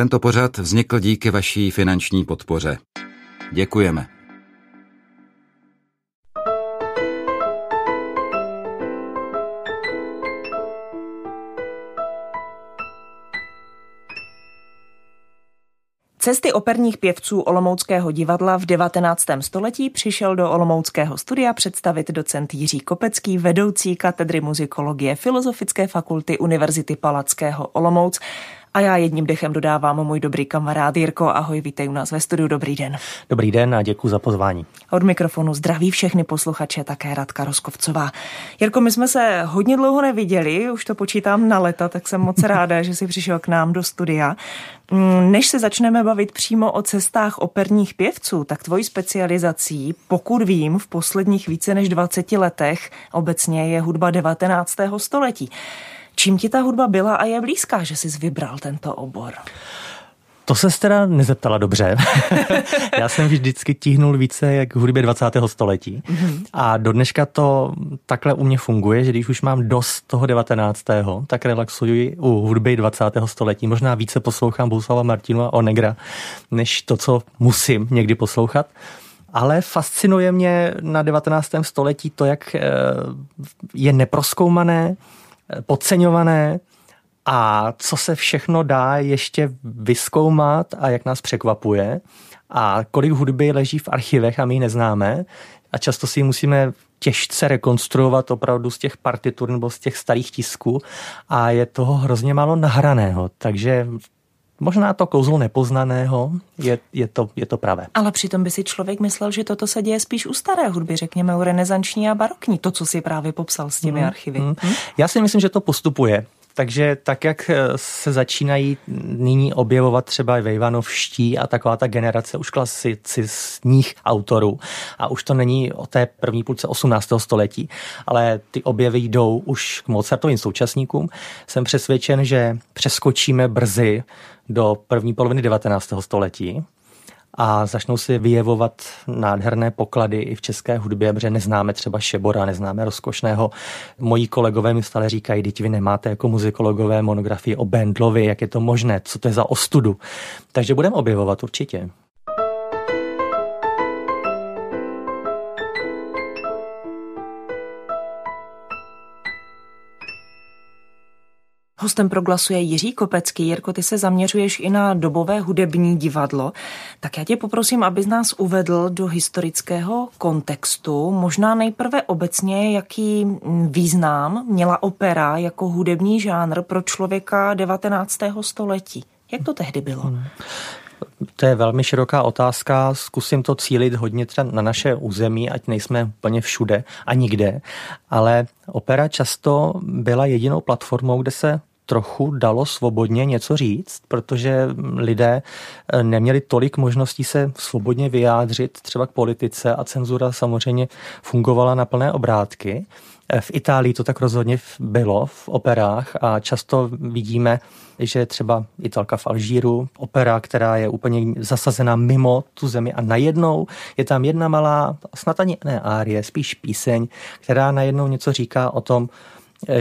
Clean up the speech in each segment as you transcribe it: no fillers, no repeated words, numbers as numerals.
Tento pořad vznikl díky vaší finanční podpoře. Děkujeme. Cesty operních pěvců Olomouckého divadla v 19. století přišel do olomouckého studia představit docent Jiří Kopecký, vedoucí katedry muzikologie Filozofické fakulty Univerzity Palackého Olomouc. A já jedním dechem dodávám můj dobrý kamarád Jirko. Ahoj, vítej u nás ve studiu, dobrý den. Dobrý den a děkuji za pozvání. Od mikrofonu zdraví všechny posluchače také Radka Roskovcová. Jirko, my jsme se hodně dlouho neviděli, už to počítám na leta, tak jsem moc ráda, že jsi přišel k nám do studia. Než se začneme bavit přímo o cestách operních pěvců, tak tvojí specializací, pokud vím, v posledních více než 20 letech obecně je hudba 19. století. Čím ti ta hudba byla a je blízká, že jsi vybral tento obor? To ses teda nezeptala dobře. Já jsem vždycky tíhnul více jak k hudbě 20. století. A do dneška to takhle u mě funguje, že když už mám dost toho 19., tak relaxuji u hudby 20. století. Možná více poslouchám Bohuslava Martinova a Onegra, než to, co musím někdy poslouchat. Ale fascinuje mě na 19. století to, jak je neprozkoumané, podceňované a co se všechno dá ještě vyzkoumat a jak nás překvapuje a kolik hudby leží v archivech a my ji neznáme a často si ji musíme těžce rekonstruovat opravdu z těch partitur nebo z těch starých tisků a je toho hrozně málo nahraného, takže možná to kouzlo nepoznaného je to pravé. Ale přitom by si člověk myslel, že toto se děje spíš u staré hudby, řekněme u renesanční a barokní, to, co si právě popsal s těmi archivy. Já si myslím, že to postupuje. Takže tak, jak se začínají nyní objevovat třeba ve Ivanovští a taková ta generace už klasicistních autorů. A už to není o té první půlce 18. století, ale ty objevy jdou už k Mozartovým současníkům. Jsem přesvědčen, že přeskočíme brzy do první poloviny 19. století a začnou si vyjevovat nádherné poklady i v české hudbě, protože neznáme třeba Šebora, neznáme Rozkošného. Moji kolegové mi stále říkají, vždyť vy nemáte jako muzikologové monografii o Bendlovi, jak je to možné, co to je za ostudu. Takže budeme objevovat určitě. Hostem Proglasu je Jiří Kopecký. Jirko, ty se zaměřuješ i na dobové hudební divadlo. Tak já tě poprosím, abys nás uvedl do historického kontextu. Možná nejprve obecně, jaký význam měla opera jako hudební žánr pro člověka 19. století. Jak to tehdy bylo? To je velmi široká otázka, zkusím to cílit hodně třeba na naše území, ať nejsme úplně všude a nikde, ale opera často byla jedinou platformou, kde se trochu dalo svobodně něco říct, protože lidé neměli tolik možností se svobodně vyjádřit třeba k politice a cenzura samozřejmě fungovala na plné obrátky. V Itálii to tak rozhodně bylo v operách a často vidíme, že třeba Italka v Alžíru, opera, která je úplně zasazena mimo tu zemi a najednou je tam jedna malá, snad ani ne árie, spíš píseň, která najednou něco říká o tom,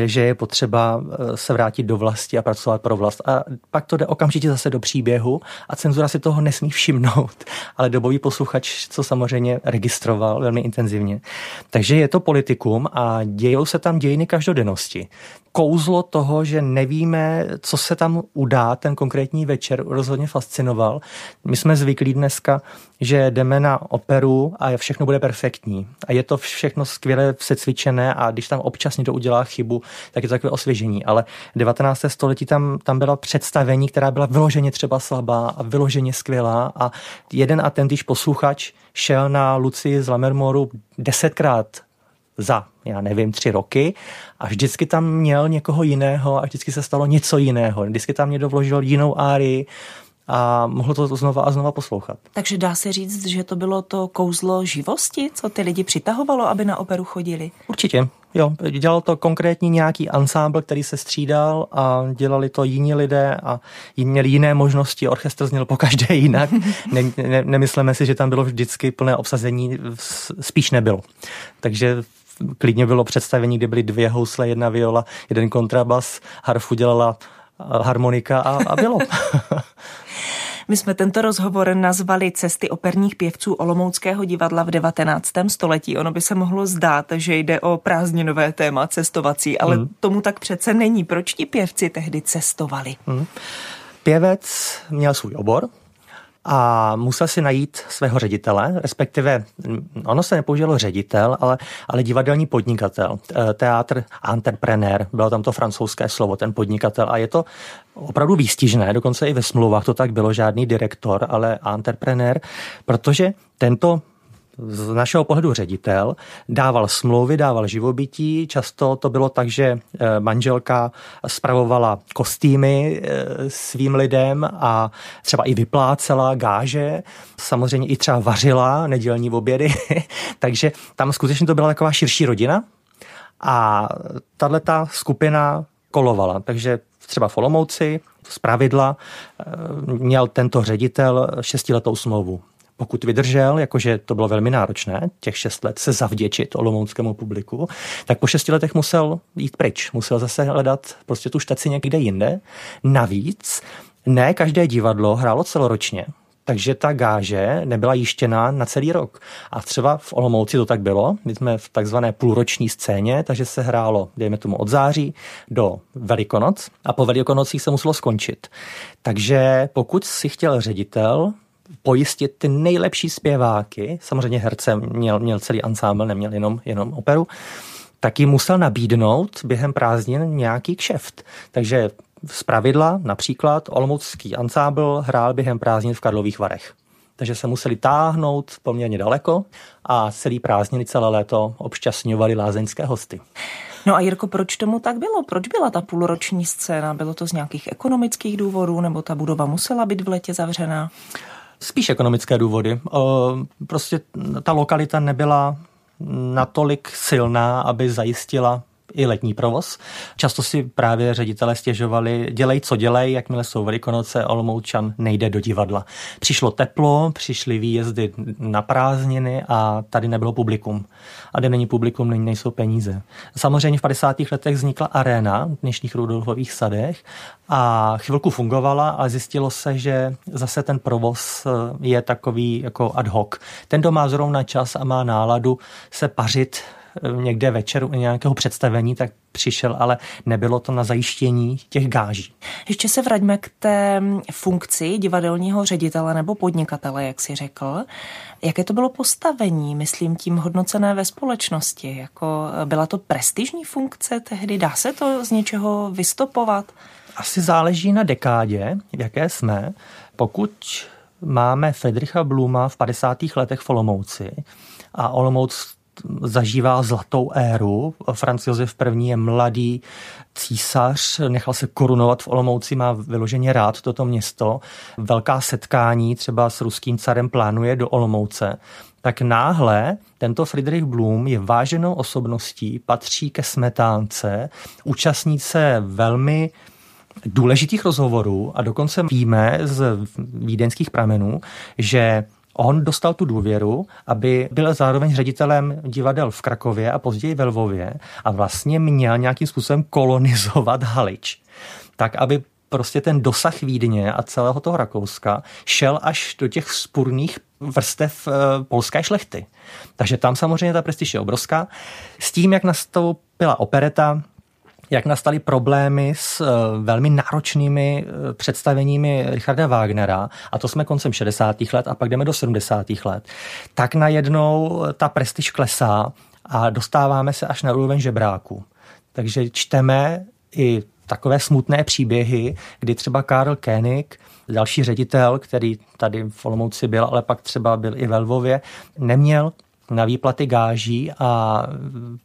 že je potřeba se vrátit do vlasti a pracovat pro vlast. A pak to jde okamžitě zase do příběhu a cenzura si toho nesmí všimnout. Ale dobový posluchač to samozřejmě registroval velmi intenzivně. Takže je to politikum a dějou se tam dějiny každodennosti. Kouzlo toho, že nevíme, co se tam udá, ten konkrétní večer rozhodně fascinoval. My jsme zvyklí dneska, že jdeme na operu a všechno bude perfektní. A je to všechno skvěle secvičené a když tam občas někdo udělá chybu, tak je to takové osvěžení. Ale 19. století tam byla představení, která byla vyloženě třeba slabá a vyloženě skvělá a jeden a tentýž posluchač šel na Luci z Lamermoru 10krát za, já nevím, 3 roky a vždycky tam měl někoho jiného a vždycky se stalo něco jiného. Vždycky tam někdo vložil jinou árii a mohlo to znova a znova poslouchat. Takže dá se říct, že to bylo to kouzlo živosti, co ty lidi přitahovalo, aby na operu chodili? Určitě, jo. Dělal to konkrétní nějaký ansámbl, který se střídal a dělali to jiní lidé a měli jiné možnosti. Orchestr zněl pokaždé jinak. Nemysleme si, že tam bylo vždycky plné obsazení, spíš nebylo. Takže klidně bylo představení, kde byly 2 housle, 1 viola, 1 kontrabas, harfu dělala harmonika a bylo. My jsme tento rozhovor nazvali Cesty operních pěvců Olomouckého divadla v 19. století. Ono by se mohlo zdát, že jde o prázdninové téma cestovací, ale tomu tak přece není. Proč ti pěvci tehdy cestovali? Pěvec měl svůj obor a musel si najít svého ředitele, respektive ono se nepoužilo ředitel, ale divadelní podnikatel, teatr entrepreneur, bylo tam to francouzské slovo, ten podnikatel, a je to opravdu výstižné, dokonce i ve smlouvách to tak bylo, žádný direktor, ale entrepreneur, protože tento z našeho pohledu ředitel dával smlouvy, dával živobytí, často to bylo tak, že manželka spravovala kostýmy svým lidem a třeba i vyplácela gáže, samozřejmě i třeba vařila nedělní obědy, takže tam skutečně to byla taková širší rodina a tato skupina kolovala, takže třeba v Olomouci zpravidla měl tento ředitel 6letou smlouvu. Pokud vydržel, jakože to bylo velmi náročné, těch 6 let se zavděčit olomouckému publiku, tak po 6 letech musel jít pryč. Musel zase hledat prostě tu štaci někde jinde. Navíc ne každé divadlo hrálo celoročně, takže ta gáže nebyla jištěna na celý rok. A třeba v Olomouci to tak bylo, my jsme v takzvané půlroční scéně, takže se hrálo, dejme tomu, od září do Velikonoc a po Velikonocích se muselo skončit. Takže pokud si chtěl ředitel pojistit ty nejlepší zpěváky, samozřejmě herce měl celý ansámbl, neměl jenom operu, tak jim musel nabídnout během prázdnin nějaký kšeft. Takže zpravidla například olomoucký ansámbl hrál během prázdnin v Karlových Varech. Takže se museli táhnout poměrně daleko a celý prázdniny, celé léto obšťastňovali lázeňské hosty. No a Jirko, proč tomu tak bylo? Proč byla ta půlroční scéna? Bylo to z nějakých ekonomických důvodů, nebo ta budova musela být v létě zavřená? Spíš ekonomické důvody. Prostě ta lokalita nebyla natolik silná, aby zajistila i letní provoz. Často si právě ředitelé stěžovali, dělej, co dělej, jakmile jsou Velikonoce, Olomoučan nejde do divadla. Přišlo teplo, přišly výjezdy na prázdniny a tady nebylo publikum. A kde není publikum, nejsou peníze. Samozřejmě v 50. letech vznikla aréna v dnešních Rudolfových sadech a chvilku fungovala a zjistilo se, že zase ten provoz je takový jako ad hoc. Ten, kdo má zrovna čas a má náladu se pařit někde večer u nějakého představení, tak přišel, ale nebylo to na zajištění těch gáží. Ještě se vraťme k té funkci divadelního ředitele nebo podnikatele, jak jsi řekl. Jaké to bylo postavení, myslím tím hodnocené ve společnosti? Byla to prestižní funkce tehdy? Dá se to z něčeho vystopovat? Asi záleží na dekádě, jaké jsme. Pokud máme Friedricha Bluma v 50. letech v Olomouci a Olomouc zažívá zlatou éru. Franz Josef I. je mladý císař, nechal se korunovat v Olomouci, má vyloženě rád toto město. Velká setkání třeba s ruským carem plánuje do Olomouce. Tak náhle tento Friedrich Blum je váženou osobností, patří ke smetánce, účastní se velmi důležitých rozhovorů a dokonce víme z vídeňských pramenů, že on dostal tu důvěru, aby byl zároveň ředitelem divadel v Krakově a později ve Lvově a vlastně měl nějakým způsobem kolonizovat Halič. Tak, aby prostě ten dosah Vídně a celého toho Rakouska šel až do těch spurných vrstev polské šlechty. Takže tam samozřejmě ta prestiž je obrovská. S tím, jak nastoupila opereta, jak nastaly problémy s velmi náročnými představeními Richarda Wagnera, a to jsme koncem 60. let a pak jdeme do 70. let, tak najednou ta prestiž klesá a dostáváme se až na úroveň žebráku. Takže čteme i takové smutné příběhy, kdy třeba Karel König, další ředitel, který tady v Olomouci byl, ale pak třeba byl i ve Lvově, neměl na výplaty gáží a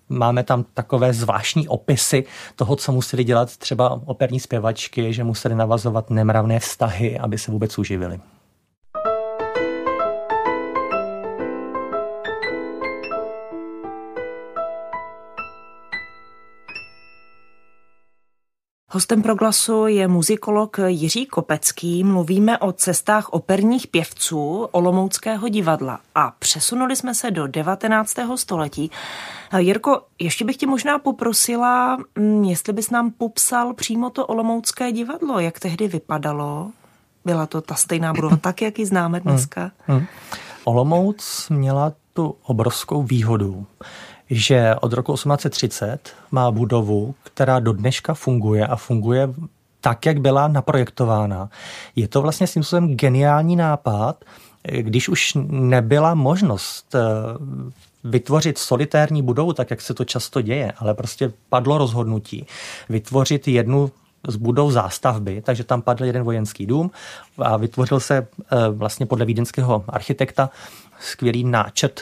máme tam takové zvláštní opisy toho, co museli dělat třeba operní zpěvačky, že museli navazovat nemravné vztahy, aby se vůbec uživili. Hostem Proglasu je muzikolog Jiří Kopecký. Mluvíme o cestách operních pěvců Olomouckého divadla a přesunuli jsme se do 19. století. Jirko, ještě bych tě možná poprosila, jestli bys nám popsal přímo to Olomoucké divadlo, jak tehdy vypadalo. Byla to ta stejná budova, tak, jak ji známe dneska. Olomouc měla tu obrovskou výhodu, že od roku 1830 má budovu, která do dneška funguje a funguje tak, jak byla naprojektována. Je to vlastně s tím způsobem geniální nápad, když už nebyla možnost vytvořit solitární budovu, tak jak se to často děje, ale prostě padlo rozhodnutí vytvořit jednu z budov zástavby, takže tam padl jeden vojenský dům a vytvořil se vlastně podle vídeňského architekta skvělý náčrt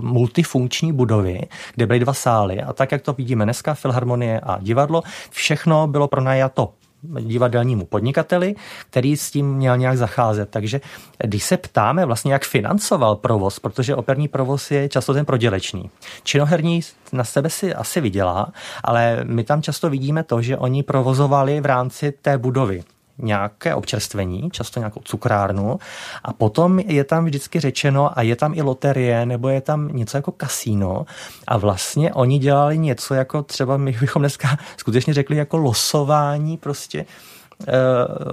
multifunkční budovy, kde byly dva sály a tak, jak to vidíme dneska, filharmonie a divadlo, všechno bylo pronajato divadelnímu podnikateli, který s tím měl nějak zacházet. Takže když se ptáme vlastně, jak financoval provoz, protože operní provoz je často ten prodělečný. Činoherní na sebe si asi vydělá, ale my tam často vidíme to, že oni provozovali v rámci té budovy nějaké občerstvení, často nějakou cukrárnu a potom je tam vždycky řečeno a je tam i loterie nebo je tam něco jako kasíno a vlastně oni dělali něco jako třeba my bychom dneska skutečně řekli jako losování prostě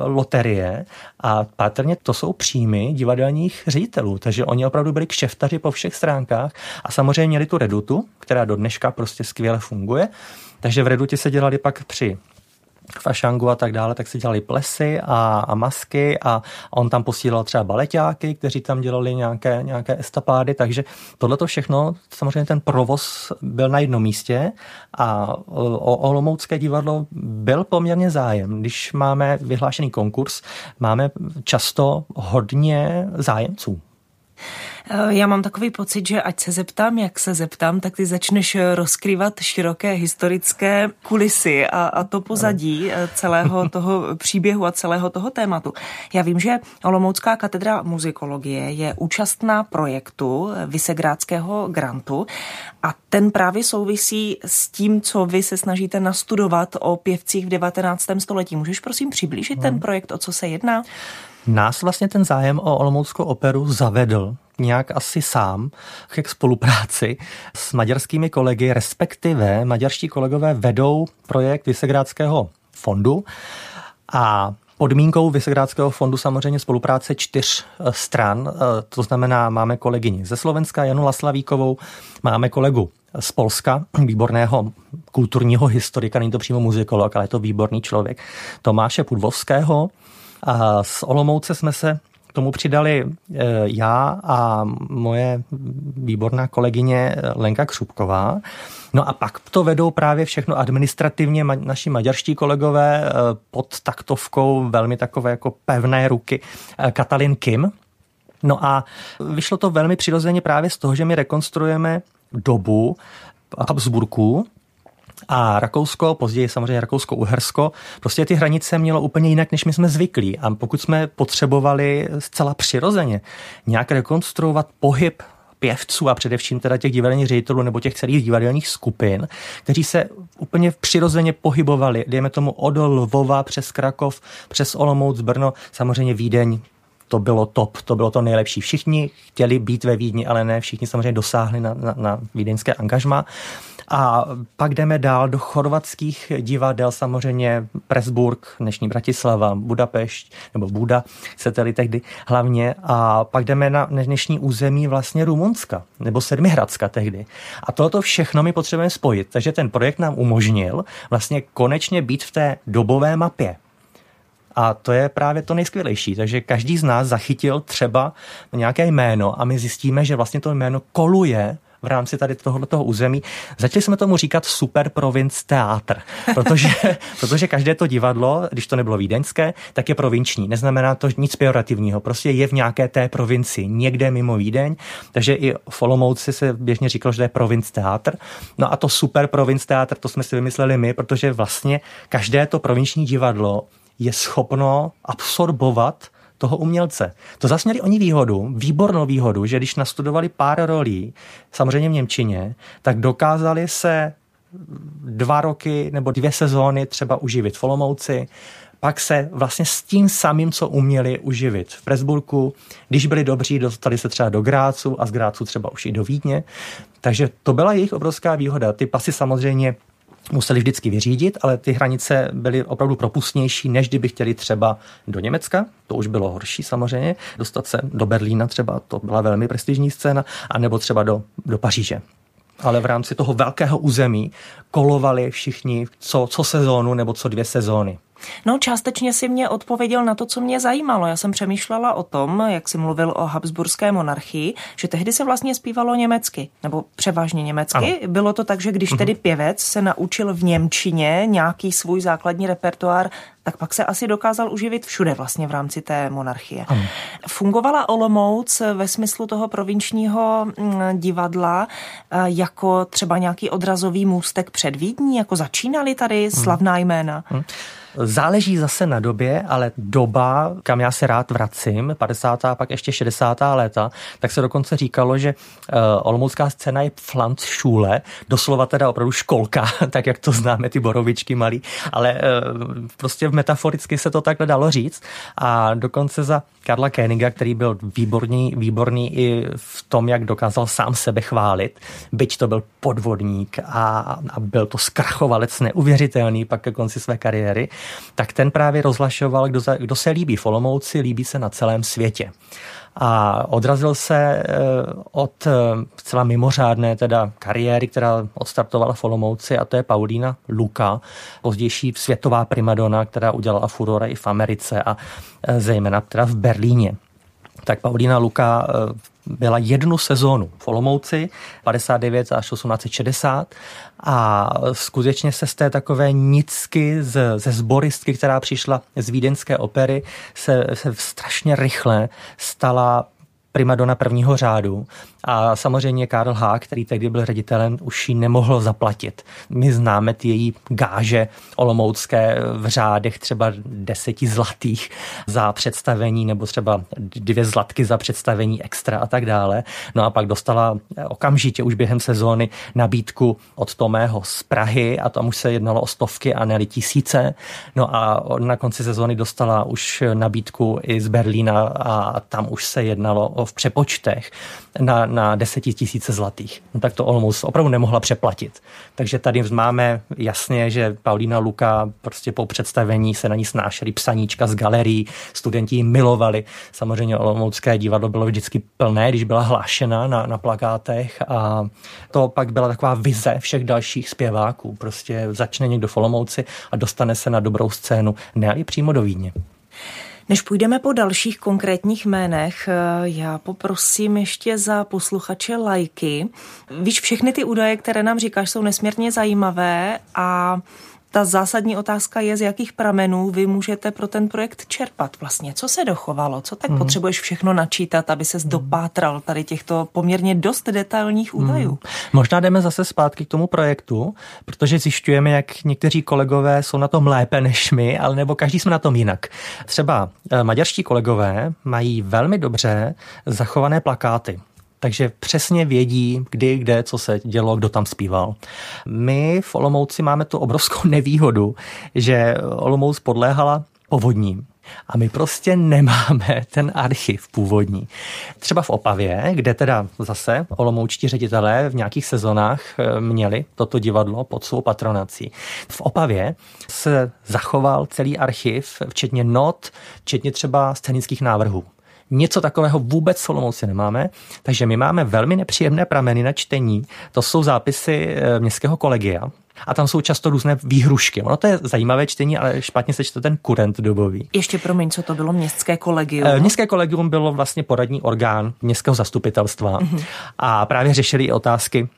loterie a patrně to jsou příjmy divadelních ředitelů, takže oni opravdu byli kšeftaři po všech stránkách a samozřejmě měli tu redutu, která do dneška prostě skvěle funguje, takže v redutě se dělali pak při fašangu a tak dále, tak se dělali plesy a masky a on tam posílal třeba baleťáky, kteří tam dělali nějaké estapády, takže tohleto všechno, samozřejmě ten provoz byl na jednom místě a o olomoucké divadlo byl poměrně zájem. Když máme vyhlášený konkurs, máme často hodně zájemců. Já mám takový pocit, že ať se zeptám, jak se zeptám, tak ty začneš rozkrývat široké historické kulisy a to pozadí celého toho příběhu a celého toho tématu. Já vím, že Olomoucká katedra muzikologie je účastná projektu Visegrádského grantu a ten právě souvisí s tím, co vy se snažíte nastudovat o pěvcích v 19. století. Můžeš prosím přiblížit ten projekt, o co se jedná? Nás vlastně ten zájem o olomouckou operu zavedl nějak asi sám k spolupráci s maďarskými kolegy, respektive maďarští kolegové vedou projekt Visegrádského fondu a podmínkou Visegrádského fondu samozřejmě spolupráce 4 stran, to znamená máme kolegyni ze Slovenska Janu Laslavíkovou, máme kolegu z Polska, výborného kulturního historika, není to přímo muzikolog, ale je to výborný člověk, Tomáše Pudvovského. A z Olomouce jsme se k tomu přidali já a moje výborná kolegyně Lenka Křupková. No a pak to vedou právě všechno administrativně naši maďarští kolegové pod taktovkou velmi takové jako pevné ruky Katalin Kim. No a vyšlo to velmi přirozeně právě z toho, že my rekonstruujeme dobu Habsburků, a Rakousko, později samozřejmě Rakousko-Uhersko, prostě ty hranice mělo úplně jinak, než my jsme zvyklí. A pokud jsme potřebovali zcela přirozeně nějak rekonstruovat pohyb pěvců a především teda těch divadelních ředitelů nebo těch celých divadelních skupin, kteří se úplně přirozeně pohybovali, dejme tomu od Lvova přes Krakov, přes Olomouc, Brno, samozřejmě Vídeň, to bylo top, to bylo to nejlepší. Všichni chtěli být ve Vídni, ale ne, všichni samozřejmě dosáhli na vídeňské angažmá. A pak jdeme dál do chorvatských divadel, samozřejmě Presburg, dnešní Bratislava, Budapešť, nebo Buda, chcete-li tehdy hlavně. A pak jdeme na dnešní území vlastně Rumunska, nebo Sedmihradska tehdy. A toto všechno my potřebujeme spojit. Takže ten projekt nám umožnil vlastně konečně být v té dobové mapě. A to je právě to nejskvělejší, takže každý z nás zachytil třeba nějaké jméno a my zjistíme, že vlastně to jméno koluje v rámci tady tohoto území. Začali jsme tomu říkat super provinc teátr, protože každé to divadlo, když to nebylo vídeňské, tak je provinční. Neznamená to nic pejorativního, prostě je v nějaké té provinci, někde mimo Vídeň, takže i v Olomouci se běžně říkalo, že to je provinc teátr. No a to super provinc teátr, to jsme si vymysleli my, protože vlastně každé to provinční divadlo je schopno absorbovat toho umělce. To zase měli oni výhodu, výbornou výhodu, že když nastudovali pár rolí, samozřejmě v němčině, tak dokázali se 2 roky nebo 2 sezóny třeba uživit v Olomouci, pak se vlastně s tím samým, co uměli, uživit v Presburku. Když byli dobří, dostali se třeba do Grácu a z Grácu třeba už i do Vídně. Takže to byla jejich obrovská výhoda. Ty pasy samozřejmě museli vždycky vyřídit, ale ty hranice byly opravdu propustnější, než kdyby chtěli třeba do Německa, to už bylo horší samozřejmě, dostat se do Berlína třeba, to byla velmi prestižní scéna, anebo třeba do Paříže. Ale v rámci toho velkého území kolovali všichni co sezónu nebo co 2 sezóny. No, částečně si mě odpověděl na to, co mě zajímalo. Já jsem přemýšlela o tom, jak si mluvil o habsburské monarchii, že tehdy se vlastně zpívalo německy, nebo převážně německy. Ano. Bylo to tak, že když tedy pěvec se naučil v němčině nějaký svůj základní repertoár, tak pak se asi dokázal uživit všude vlastně v rámci té monarchie. Ano. Fungovala Olomouc ve smyslu toho provinčního divadla jako třeba nějaký odrazový můstek před Vídní, jako začínaly tady slavná jména? Ano. Záleží zase na době, ale doba, kam já se rád vracím, 50. a pak ještě 60. léta, tak se dokonce říkalo, že olomoucká scéna je Pflanzschule, doslova teda opravdu školka, tak jak to známe, ty borovičky malý, ale prostě metaforicky se to takhle dalo říct a dokonce za Karla Königa, který byl výborný i v tom, jak dokázal sám sebe chválit, byť to byl podvodník a byl to zkrachovalec neuvěřitelný pak ke konci své kariéry, tak ten právě rozhlašoval, kdo se líbí v Olomouci, líbí se na celém světě. A odrazil se od celá mimořádné teda kariéry, která odstartovala v Olomouci, a to je Paulina Lucca, pozdější světová primadona, která udělala furore i v Americe a zejména teda v Berlíně. Tak Paulina Lucca byla 1 sezónu v Olomouci, 59 až 1860, a skutečně se z té takové nicky, ze sboristky, která přišla z vídeňské opery, se strašně rychle stala primadona prvního řádu. A samozřejmě Karl H., který tehdy byl ředitelem, už ji nemohl zaplatit. My známe ty její gáže olomoucké v řádech třeba 10 zlatých za představení, nebo třeba 2 zlatky za představení extra a tak dále. No a pak dostala okamžitě už během sezóny nabídku od Tomého z Prahy a tam už se jednalo o stovky a ne-li tisíce. No a na konci sezóny dostala už nabídku i z Berlína a tam už se jednalo v přepočtech na 10 000 zlatých. No tak to Olomouc opravdu nemohla přeplatit. Takže tady máme jasně, že Paulina Lucca prostě po představení se na ní snášeli psaníčka z galerií, studenti ji milovali. Samozřejmě olomoucké divadlo bylo vždycky plné, když byla hlášena na plakátech, a to pak byla taková vize všech dalších zpěváků. Prostě začne někdo v Olomouci a dostane se na dobrou scénu, ne-li přímo do Vídně. Než půjdeme po dalších konkrétních jménech, já poprosím ještě za posluchače laiky. Víš, všechny ty údaje, které nám říkáš, jsou nesmírně zajímavé a ta zásadní otázka je, z jakých pramenů vy můžete pro ten projekt čerpat vlastně. Co se dochovalo? Co tak potřebuješ všechno načítat, aby ses dopátral tady těchto poměrně dost detailních údajů? Možná jdeme zase zpátky k tomu projektu, protože zjišťujeme, jak někteří kolegové jsou na tom lépe než my, ale nebo každý jsme na tom jinak. Třeba maďarští kolegové mají velmi dobře zachované plakáty. Takže přesně vědí, kdy, kde, co se dělo, kdo tam zpíval. My v Olomouci máme tu obrovskou nevýhodu, že Olomouc podléhala povodním. A my prostě nemáme ten archiv původní. Třeba v Opavě, kde teda zase olomoučtí ředitelé v nějakých sezonách měli toto divadlo pod svou patronací. V Opavě se zachoval celý archiv, včetně not, včetně třeba scénických návrhů. Něco takového vůbec v Olomouci nemáme, takže my máme velmi nepříjemné prameny na čtení. To jsou zápisy městského kolegia a tam jsou často různé výhrušky. Ono to je zajímavé čtení, ale špatně se čte ten kurent dobový. Ještě promiň, co to bylo městské kolegium? Městské kolegium bylo vlastně poradní orgán městského zastupitelstva a právě řešili i otázky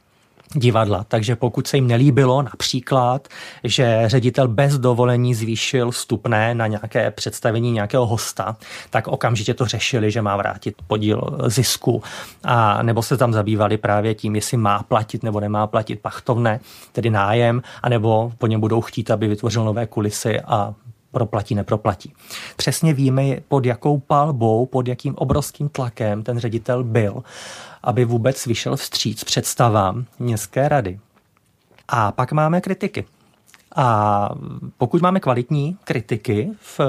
divadla. Takže pokud se jim nelíbilo například, že ředitel bez dovolení zvýšil vstupné na nějaké představení nějakého hosta, tak okamžitě to řešili, že má vrátit podíl zisku, a nebo se tam zabývali právě tím, jestli má platit nebo nemá platit pachtovné, tedy nájem, anebo po něm budou chtít, aby vytvořil nové kulisy a proplatí, neproplatí. Přesně víme, pod jakou palbou, pod jakým obrovským tlakem ten ředitel byl, aby vůbec vyšel vstříc představám městské rady. A pak máme kritiky. A pokud máme kvalitní kritiky v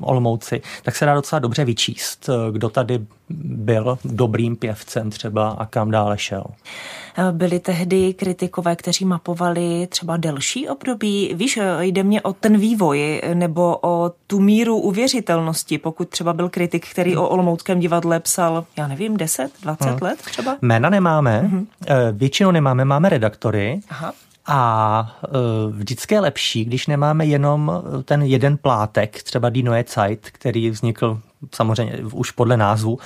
Olomouci, tak se dá docela dobře vyčíst, kdo tady byl dobrým pěvcem třeba a kam dále šel. Byli tehdy kritikové, kteří mapovali třeba delší období? Víš, jde mě o ten vývoj nebo o tu míru uvěřitelnosti, pokud třeba byl kritik, který o olomouckém divadle psal, já nevím, 10, 20 let třeba? Jména nemáme, většinou nemáme, máme redaktory. Aha. A vždycky je lepší, když nemáme jenom ten jeden plátek, třeba Die Neue Zeit, který vznikl samozřejmě už podle názvu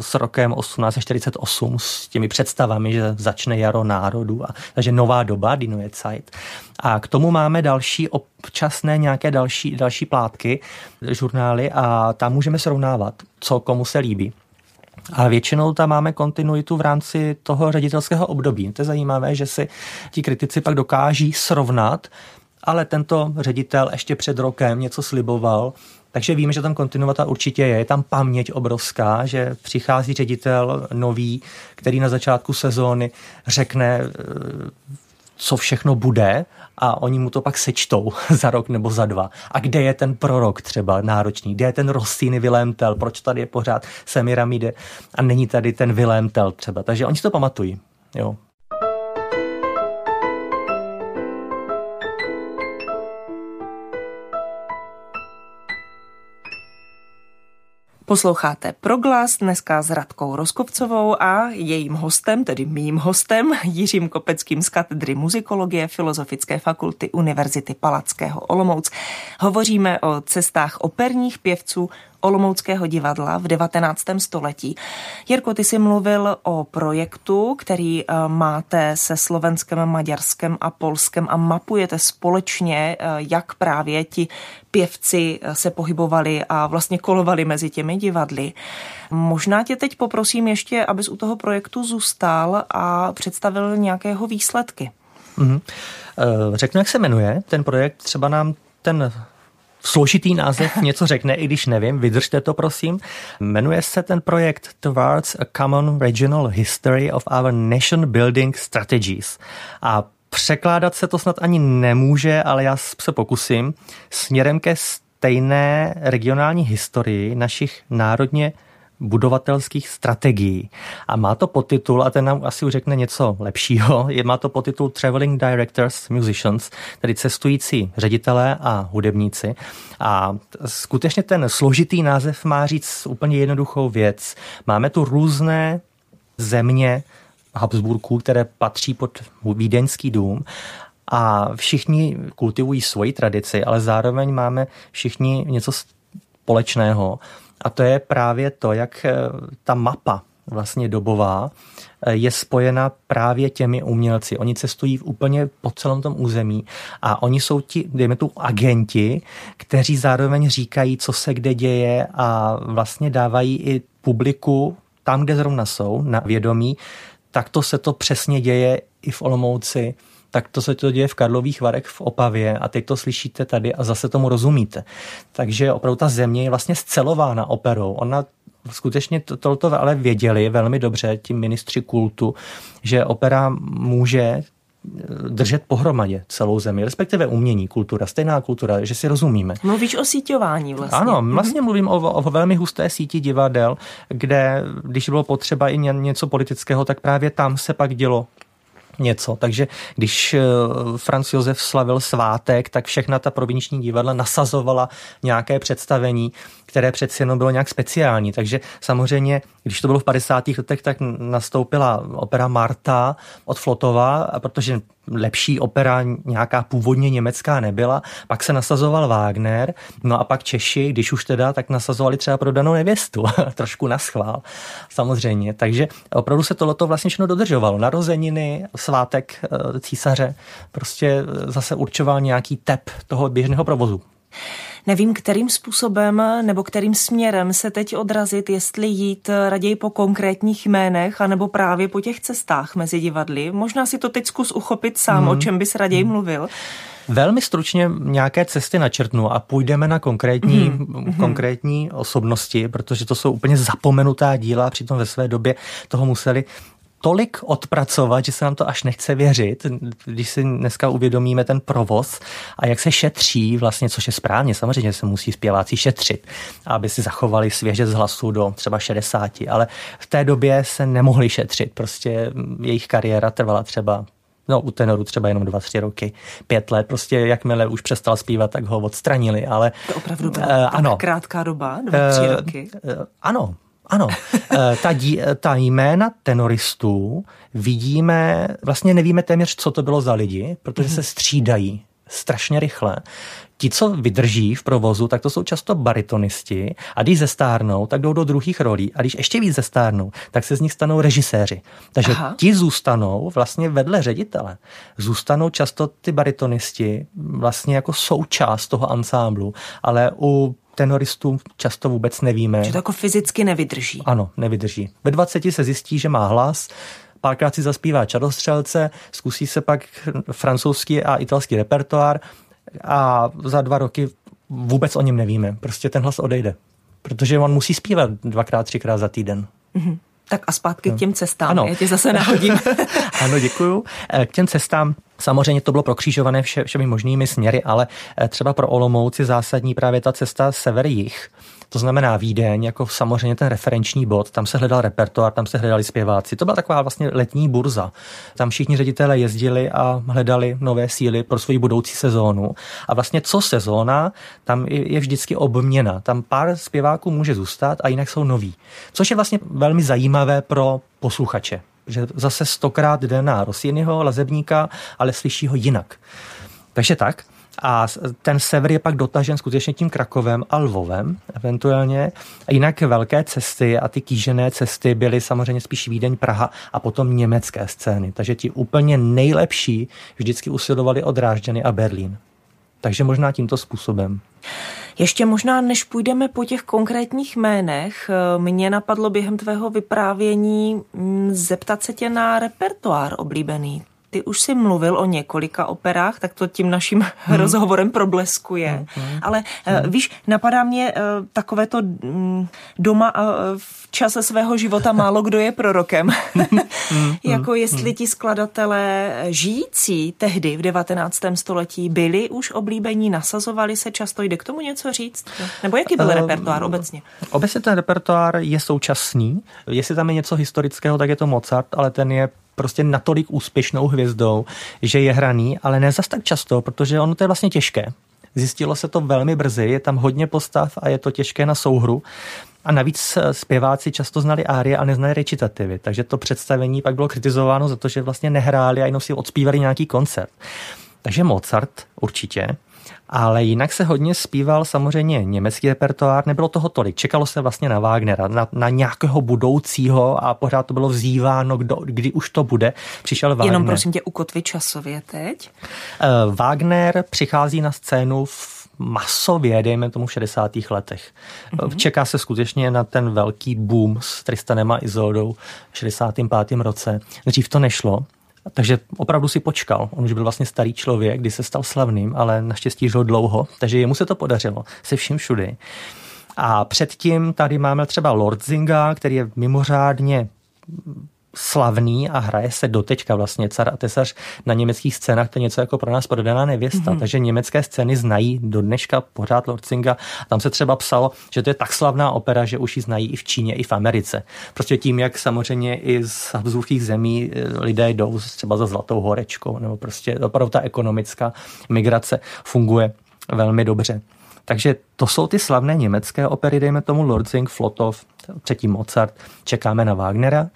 s rokem 1848 s těmi představami, že začne jaro národu, a takže nová doba, Die Neue Zeit. A k tomu máme další občasné nějaké další plátky, žurnály, a tam můžeme srovnávat, co komu se líbí. A většinou tam máme kontinuitu v rámci toho ředitelského období. To je zajímavé, že si ti kritici pak dokáží srovnat, ale tento ředitel ještě před rokem něco sliboval, takže víme, že tam kontinuita určitě je. Je tam paměť obrovská, že přichází ředitel nový, který na začátku sezóny řekne, co všechno bude, a oni mu to pak sečtou za rok nebo za dva. A kde je ten Prorok třeba náročný? Kde je ten Rossini Vilém Tell? Proč tady je pořád Semiramide a není tady ten Vilém Tell třeba? Takže oni si to pamatují. Jo. Posloucháte Proglas dneska s Radkou Roskovcovou a jejím hostem, tedy mým hostem, Jiřím Kopeckým z katedry muzikologie Filozofické fakulty Univerzity Palackého Olomouc. Hovoříme o cestách operních pěvců olomouckého divadla v 19. století. Jirko, ty jsi mluvil o projektu, který máte se Slovenskem, Maďarskem a Polskem a mapujete společně, jak právě ti pěvci se pohybovali a vlastně kolovali mezi těmi divadly. Možná tě teď poprosím ještě, abys u toho projektu zůstal a představil nějakého výsledky. Řeknu, jak se jmenuje ten projekt, třeba nám ten složitý název něco řekne, i když nevím, vydržte to, prosím. Jmenuje se ten projekt Towards a Common Regional History of Our Nation Building Strategies. A překládat se to snad ani nemůže, ale já se pokusím. Směrem ke stejné regionální historii našich národně budovatelských strategií. A má to podtitul, a ten nám asi už řekne něco lepšího, má to podtitul Traveling Directors, Musicians, tedy cestující ředitelé a hudebníci. A skutečně ten složitý název má říct úplně jednoduchou věc. Máme tu různé země Habsburků, které patří pod Vídeňský dům, a všichni kultivují svoji tradici, ale zároveň máme všichni něco společného. A to je právě to, jak ta mapa vlastně dobová je spojena právě těmi umělci. Oni cestují úplně po celém tom území a oni jsou ti, dejme tu, agenti, kteří zároveň říkají, co se kde děje, a vlastně dávají i publiku tam, kde zrovna jsou, na vědomí. Takto se to přesně děje i v Olomouci, takto se to děje v Karlových Varech v Opavě, a teď to slyšíte tady a zase tomu rozumíte. Takže opravdu ta země je vlastně scelována operou. Ona skutečně toto ale věděli velmi dobře ti ministři kultu, že opera může držet pohromadě celou zemi, respektive umění, kultura, stejná kultura, že si rozumíme. Mluvíš o síťování vlastně. Ano, vlastně mluvím o velmi husté síti divadel, kde když bylo potřeba i něco politického, tak právě tam se pak dělo něco. Takže když Franz Josef slavil svátek, tak všechna ta provinční divadla nasazovala nějaké představení, které přeci jenom bylo nějak speciální. Takže samozřejmě, když to bylo v 50. letech, tak nastoupila opera Marta od Flotova, a protože lepší opera nějaká původně německá nebyla, pak se nasazoval Wagner, no a pak Češi, když už teda, tak nasazovali třeba Prodanou nevěstu, trošku naschvál, samozřejmě. Takže opravdu se tohleto vlastně všechno dodržovalo. Narozeniny, svátek císaře, prostě zase určoval nějaký tep toho běžného provozu. Nevím, kterým způsobem nebo kterým směrem se teď odrazit, jestli jít raději po konkrétních jménech anebo právě po těch cestách mezi divadly. Možná si to teď zkus uchopit sám, o čem bys raději mluvil. Velmi stručně nějaké cesty načrtnu a půjdeme na konkrétní osobnosti, protože to jsou úplně zapomenutá díla, přitom ve své době toho museli tolik odpracovat, že se nám to až nechce věřit, když si dneska uvědomíme ten provoz a jak se šetří vlastně, což je správně, samozřejmě se musí zpěváci šetřit, aby si zachovali svěžest hlasu do třeba 60, ale v té době se nemohli šetřit, prostě jejich kariéra trvala třeba u tenoru třeba jenom 2-3 roky, 5 let, prostě jakmile už přestal zpívat, tak ho odstranili, ale... To opravdu byla ano, krátká doba, 2-3 roky? Ano. Ano, ta jména tenoristů vidíme, vlastně nevíme téměř, co to bylo za lidi, protože se střídají strašně rychle. Ti, co vydrží v provozu, tak to jsou často baritonisti a když zestárnou, tak jdou do druhých rolí a když ještě víc zestárnou, tak se z nich stanou režiséři. Takže ti zůstanou vlastně vedle ředitele. Zůstanou často ty baritonisti vlastně jako součást toho ansámblu, ale u tenoristům často vůbec nevíme. Že to jako fyzicky nevydrží. Ano, nevydrží. Ve 20 se zjistí, že má hlas, párkrát si zaspívá čarostřelce, zkusí se pak francouzský a italský repertoár a za 2 roky vůbec o něm nevíme. Prostě ten hlas odejde, protože on musí zpívat 2x, 3x za týden. Mhm. Tak a zpátky k těm cestám. Ano. Já tě zase nahodím. Ano, děkuju. K těm cestám samozřejmě to bylo prokřížované všemi možnými směry, ale třeba pro Olomouc je zásadní právě ta cesta sever-jih. To znamená Vídeň, jako samozřejmě ten referenční bod, tam se hledal repertoár, tam se hledali zpěváci. To byla taková vlastně letní burza. Tam všichni ředitelé jezdili a hledali nové síly pro svou budoucí sezónu. A vlastně co sezóna, tam je vždycky obměna. Tam pár zpěváků může zůstat a jinak jsou noví. Což je vlastně velmi zajímavé pro posluchače, že zase 100krát jde na Rossiniho Lazebníka, ale slyší ho jinak. Takže tak. A ten sever je pak dotažen skutečně tím Krakovem a Lvovem eventuálně. Jinak velké cesty a ty kýžené cesty byly samozřejmě spíš Vídeň, Praha a potom německé scény. Takže ti úplně nejlepší vždycky usilovali o Drážďany a Berlín. Takže možná tímto způsobem. Ještě možná, než půjdeme po těch konkrétních jménech, mě napadlo během tvého vyprávění zeptat se tě na repertoár oblíbený. Ty už jsi mluvil o několika operách, tak to tím naším rozhovorem probleskuje. Ale víš, napadá mě takové to doma v čase svého života málo kdo je prorokem. Jako jestli ti skladatelé žijící tehdy v 19. století byli už oblíbení, nasazovali se často, jde k tomu něco říct? Nebo jaký byl repertoár obecně? Obecně ten repertoár je současný. Jestli tam je něco historického, tak je to Mozart, ale ten je prostě natolik úspěšnou hvězdou, že je hraný, ale ne zas tak často, protože ono to je vlastně těžké. Zjistilo se to velmi brzy, je tam hodně postav a je to těžké na souhru. A navíc zpěváci často znali árie a neznali recitativy, takže to představení pak bylo kritizováno za to, že vlastně nehráli a jenom si odspívali nějaký koncert. Takže Mozart určitě. Ale jinak se hodně zpíval samozřejmě německý repertoár, nebylo toho tolik. Čekalo se vlastně na Wagnera, na nějakého budoucího a pořád to bylo vzýváno, kdy už to bude. Přišel Wagner. Jenom prosím tě, ukotvi časově teď. Wagner přichází na scénu masově, dejme tomu, v 60. letech. Čeká se skutečně na ten velký boom s Tristanem a Izoldou v 65. roce. Dřív to nešlo. Takže opravdu si počkal. On už byl vlastně starý člověk, kdy se stal slavným, ale naštěstí žil dlouho, takže jemu se to podařilo se vším všudy. A předtím tady máme třeba Lortzinga, který je mimořádně slavný a hraje se doteďka vlastně Car a tesař na německých scénách, to je něco jako pro nás prodaná nevěsta, takže německé scény znají do dneška pořád Lortzinga. Tam se třeba psalo, že to je tak slavná opera, že už ji znají i v Číně, i v Americe. Prostě tím, jak samozřejmě i z vzduchých zemí lidé jdou třeba za zlatou horečkou, nebo prostě opravdu ta ekonomická migrace funguje velmi dobře. Takže to jsou ty slavné německé opery, dejme tomu Lortzing, Flotow, předtím Mozart, čekáme na Wagnera.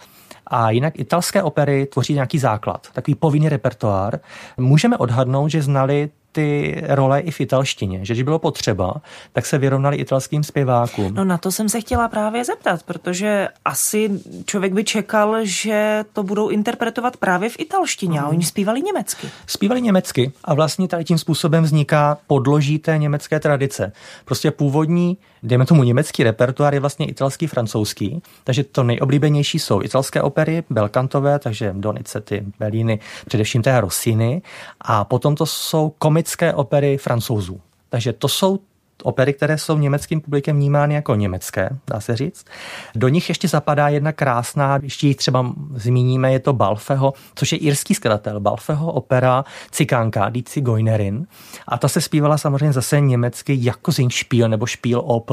A jinak italské opery tvoří nějaký základ, takový povinný repertoár. Můžeme odhadnout, že znali ty role i v italštině, že když bylo potřeba, tak se vyrovnali italským zpěvákům. No na to jsem se chtěla právě zeptat, protože asi člověk by čekal, že to budou interpretovat právě v italštině a oni zpívali německy. Zpívali německy a vlastně tady tím způsobem vzniká podloží té německé tradice. Prostě původní, dejme tomu německý repertoár je vlastně italský, francouzský, takže to nejoblíbenější jsou italské opery, belkantové, takže Donizetti, Bellini, především té Rossini a potom to jsou komické opery Francouzů. Takže to jsou opery, které jsou německým publikem vnímány jako německé, dá se říct. Do nich ještě zapadá jedna krásná, ještě ji třeba zmíníme, je to Balfeho, což je irský skladatel, Balfeho opera Cikánka, Die Zigeunerin. A ta se zpívala samozřejmě zase německy jako Singspiel nebo Spielop,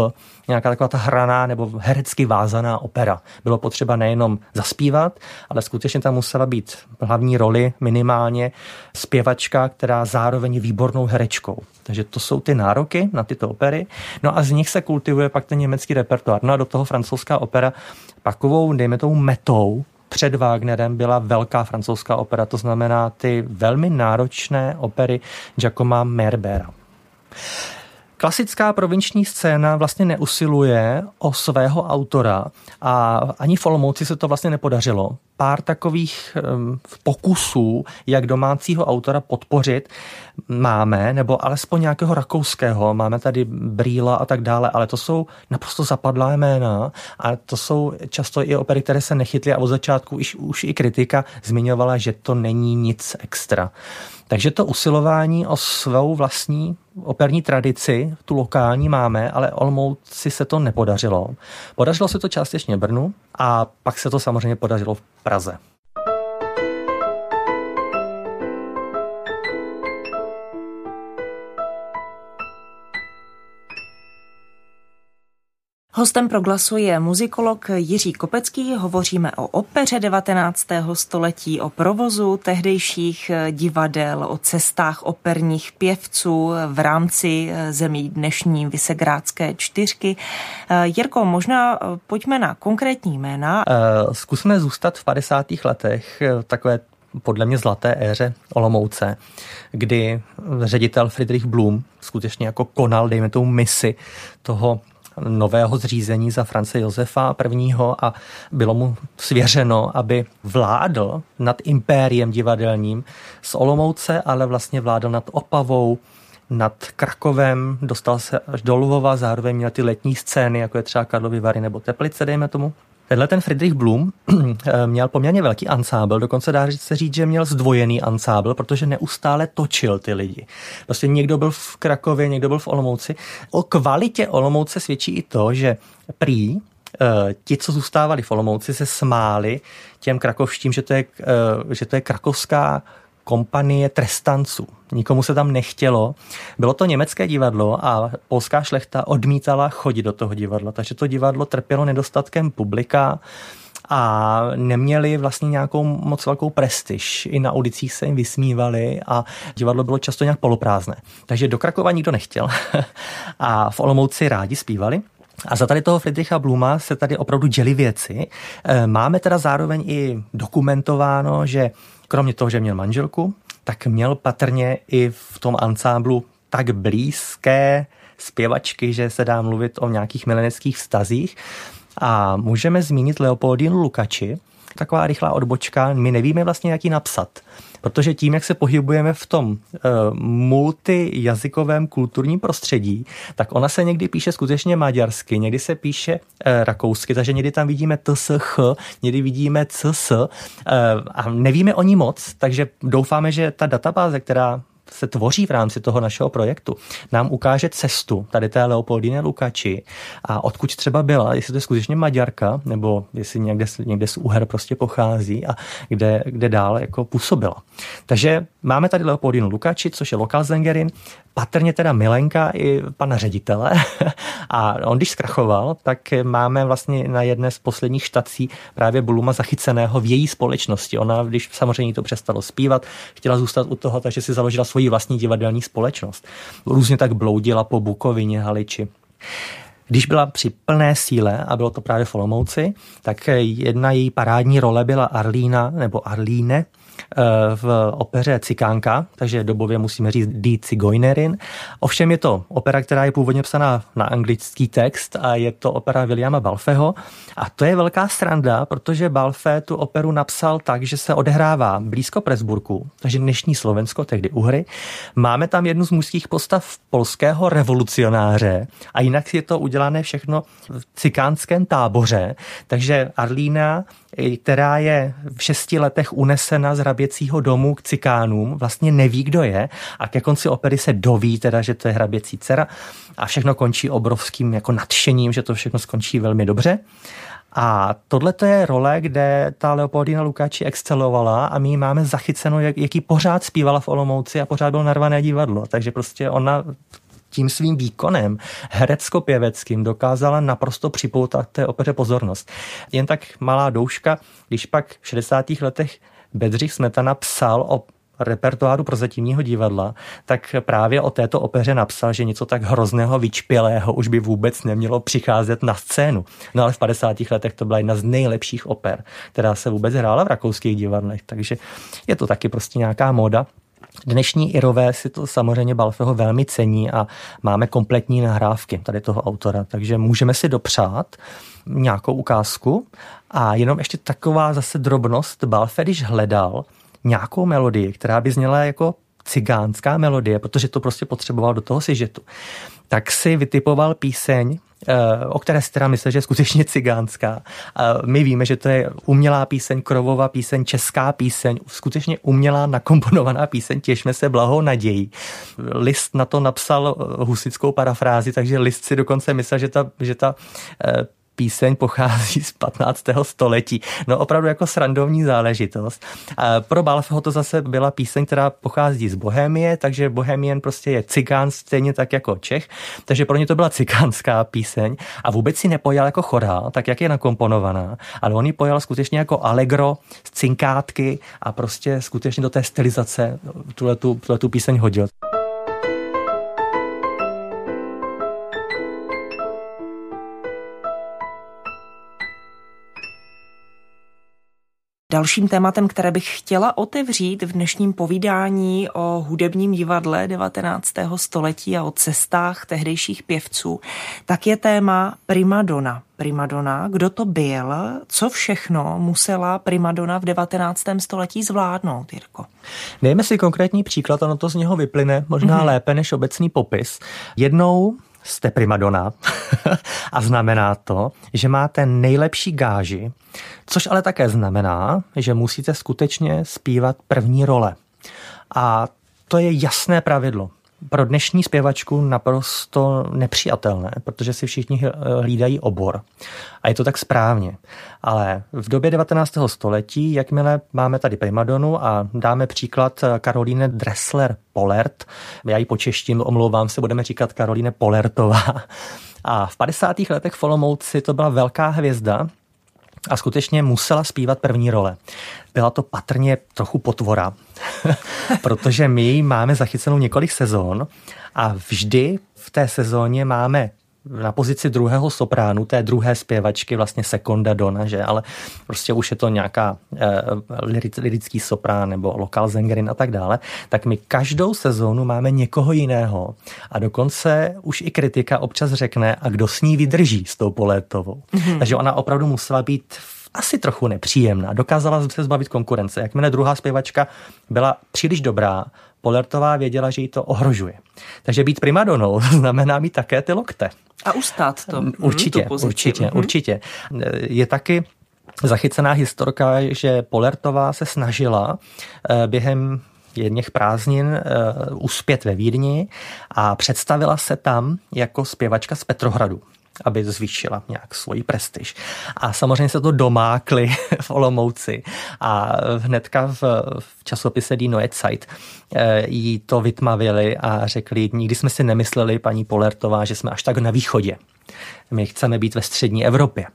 nějaká taková ta hraná nebo herecky vázaná opera. Bylo potřeba nejenom zaspívat, ale skutečně tam musela být hlavní roli minimálně zpěvačka, která zároveň je výbornou herečkou. Takže to jsou ty nároky na tyto opery. No a z nich se kultivuje pak ten německý repertoár. No a do toho francouzská opera pakovou, dejme tomu metou, před Wagnerem byla velká francouzská opera, to znamená ty velmi náročné opery Giacoma Meyerbera. Klasická provinční scéna vlastně neusiluje o svého autora a ani v Olomouci se to vlastně nepodařilo. Pár takových pokusů, jak domácího autora podpořit, máme, nebo alespoň nějakého rakouského, máme tady Brýla a tak dále, ale to jsou naprosto zapadlá jména a to jsou často i opery, které se nechytly a od začátku už i kritika zmiňovala, že to není nic extra. Takže to usilování o svou vlastní operní tradici, tu lokální máme, ale Olomouci se to nepodařilo. Podařilo se to částečně Brnu a pak se to samozřejmě podařilo v Praze. Hostem Proglasu je muzikolog Jiří Kopecký. Hovoříme o opeře 19. století, o provozu tehdejších divadel, o cestách operních pěvců v rámci zemí dnešní Visegrádské čtyřky. Jirko, možná pojďme na konkrétní jména. Zkusme zůstat v 50. letech takové podle mě zlaté éře Olomouce, kdy ředitel Friedrich Blum skutečně jako konal, dejme tomu misi toho nového zřízení za France Josefa I. a bylo mu svěřeno, aby vládl nad impériem divadelním z Olomouce, ale vlastně vládl nad Opavou, nad Krakovem, dostal se až do Lvova, zároveň měl ty letní scény, jako je třeba Karlovy Vary nebo Teplice, dejme tomu. Tenhle ten Friedrich Blum měl poměrně velký ansábl, dokonce dá se říct, že měl zdvojený ansábl, protože neustále točil ty lidi. Prostě někdo byl v Krakově, někdo byl v Olomouci. O kvalitě Olomouce svědčí i to, že prý ti, co zůstávali v Olomouci, se smáli těm krakovštím, že to je krakovská kompanie trestanců. Nikomu se tam nechtělo. Bylo to německé divadlo a polská šlechta odmítala chodit do toho divadla, takže to divadlo trpělo nedostatkem publika a neměli vlastně nějakou moc velkou prestiž. I na ulicích se jim vysmívali a divadlo bylo často nějak poloprázdné. Takže do Krakova nikdo nechtěl a v Olomouci rádi zpívali. A za tady toho Friedricha Bluma se tady opravdu děly věci. Máme teda zároveň i dokumentováno, že kromě toho, že měl manželku, tak měl patrně i v tom ansámblu tak blízké zpěvačky, že se dá mluvit o nějakých mileneckých vztazích. A můžeme zmínit Leopoldinu Lukáči, taková rychlá odbočka, my nevíme vlastně, jak ji napsat. Protože tím, jak se pohybujeme v tom multijazykovém kulturním prostředí, tak ona se někdy píše skutečně maďarsky, někdy se píše rakousky, takže někdy tam vidíme tsh, někdy vidíme cs a nevíme o ní moc, takže doufáme, že ta databáze, která se tvoří v rámci toho našeho projektu, nám ukáže cestu tady té Leopoldine Lukáči a odkud třeba byla, jestli to je skutečně Maďarka, nebo jestli někde z Uher prostě pochází a kde dál jako působila. Takže máme tady Leopoldinu Lukáči, což je lokalzengerin, patrně teda milenka i pana ředitele a on když zkrachoval, tak máme vlastně na jedné z posledních štací právě Bluma zachyceného v její společnosti. Ona, když samozřejmě to přestalo zpívat, chtěla zůstat u toho, takže si založila svoji vlastní divadelní společnost. Různě tak bloudila po Bukovině, Haliči. Když byla při plné síle, a bylo to právě v Olomouci, tak jedna její parádní role byla Arlína nebo Arlíne v opeře Cikánka, takže dobově musíme říct Die Zigeunerin. Ovšem je to opera, která je původně psaná na anglický text a je to opera Williama Balfeho a to je velká sranda, protože Balfe tu operu napsal tak, že se odehrává blízko Presburku, takže dnešní Slovensko, tehdy Uhry. Máme tam jednu z mužských postav polského revolucionáře a jinak je to udělané všechno v cikánském táboře, takže Arlína, která je v 6 letech unesena z hraběcího domu k cikánům, vlastně neví, kdo je, a ke konci opery se doví teda, že to je hraběcí dcera, a všechno končí obrovským jako nadšením, že to všechno skončí velmi dobře. A tohle to je role, kde ta Leopoldina Lukáči excelovala a my ji máme zachycenou, jak ji pořád zpívala v Olomouci a pořád bylo narvané divadlo. Takže prostě ona tím svým výkonem herecko-pěveckým dokázala naprosto připoutat té opeře pozornost. Jen tak malá douška, když pak v 60. letech Bedřich Smetana psal o repertoáru prozatímního divadla, tak právě o této opeře napsal, že něco tak hrozného, vyčpělého už by vůbec nemělo přicházet na scénu. No ale v 50. letech to byla jedna z nejlepších oper, která se vůbec hrála v rakouských divadlech, takže je to taky prostě nějaká móda. Dnešní Irové si to samozřejmě Balfeho velmi cení a máme kompletní nahrávky tady toho autora, takže můžeme si dopřát nějakou ukázku. A jenom ještě taková zase drobnost, Balfe, když hledal nějakou melodii, která by zněla jako cigánská melodie, protože to prostě potřeboval do toho sižetu, tak si vytipoval píseň, o které si teda myslel, že je skutečně cigánská. My víme, že to je umělá píseň, Krovova píseň, česká píseň, skutečně umělá, nakomponovaná píseň, těšme se blahou nadějí. List na to napsal husitskou parafrázi, takže List si dokonce myslel, že ta píseň pochází z 15. století. No opravdu jako srandovní záležitost. Pro Balfeho to zase byla píseň, která pochází z Bohemie, takže Bohemian prostě je cigán stejně tak jako Čech, takže pro ně to byla cigánská píseň a vůbec si nepojal jako chorál, tak jak je nakomponovaná, ale on ji pojal skutečně jako allegro, z cinkátky a prostě skutečně do té stylizace tuhletu píseň hodil. Dalším tématem, které bych chtěla otevřít v dnešním povídání o hudebním divadle 19. století a o cestách tehdejších pěvců, tak je téma primadona. Primadona, kdo to byl, co všechno musela primadona v 19. století zvládnout, Jirko? Dejme si konkrétní příklad, ono to z něho vyplyne možná lépe než obecný popis. Jednou jste primadona a znamená to, že máte nejlepší gáži, což ale také znamená, že musíte skutečně zpívat první role. A to je jasné pravidlo. Pro dnešní zpěvačku naprosto nepřijatelné, protože si všichni hlídají obor. A je to tak správně. Ale v době 19. století, jakmile máme tady primadonu a dáme příklad Karolíne Dressler-Pollert, já ji počeštím, omlouvám se, budeme říkat Karolíne Pollertová. A v 50. letech v Olomouci to byla velká hvězda a skutečně musela zpívat první role. Byla to patrně trochu potvora, protože my ji máme zachycenou několik sezón a vždy v té sezóně máme na pozici druhého sopránu, té druhé zpěvačky, vlastně seconda donna, že? Ale prostě už je to nějaká lirický soprán nebo lokalsängerin a tak dále, tak my každou sezónu máme někoho jiného a dokonce už i kritika občas řekne, a kdo s ní vydrží s tou Pollertovou. Takže ona opravdu musela být asi trochu nepříjemná, dokázala se zbavit konkurence. Jakmile druhá zpěvačka byla příliš dobrá, Pollertová věděla, že ji to ohrožuje. Takže být primadonou znamená mít také ty lokte. A ustát to. Určitě. Je taky zachycená historka, že Pollertová se snažila během jedněch prázdnin uspět ve Vídni a představila se tam jako zpěvačka z Petrohradu, aby zvýšila nějak svoji prestiž. A samozřejmě se to domákli v Olomouci a hnedka v časopise Die Neue Zeit jí to vytmavili a řekli, nikdy jsme si nemysleli, paní Pollertová, že jsme až tak na východě. My chceme být ve střední Evropě.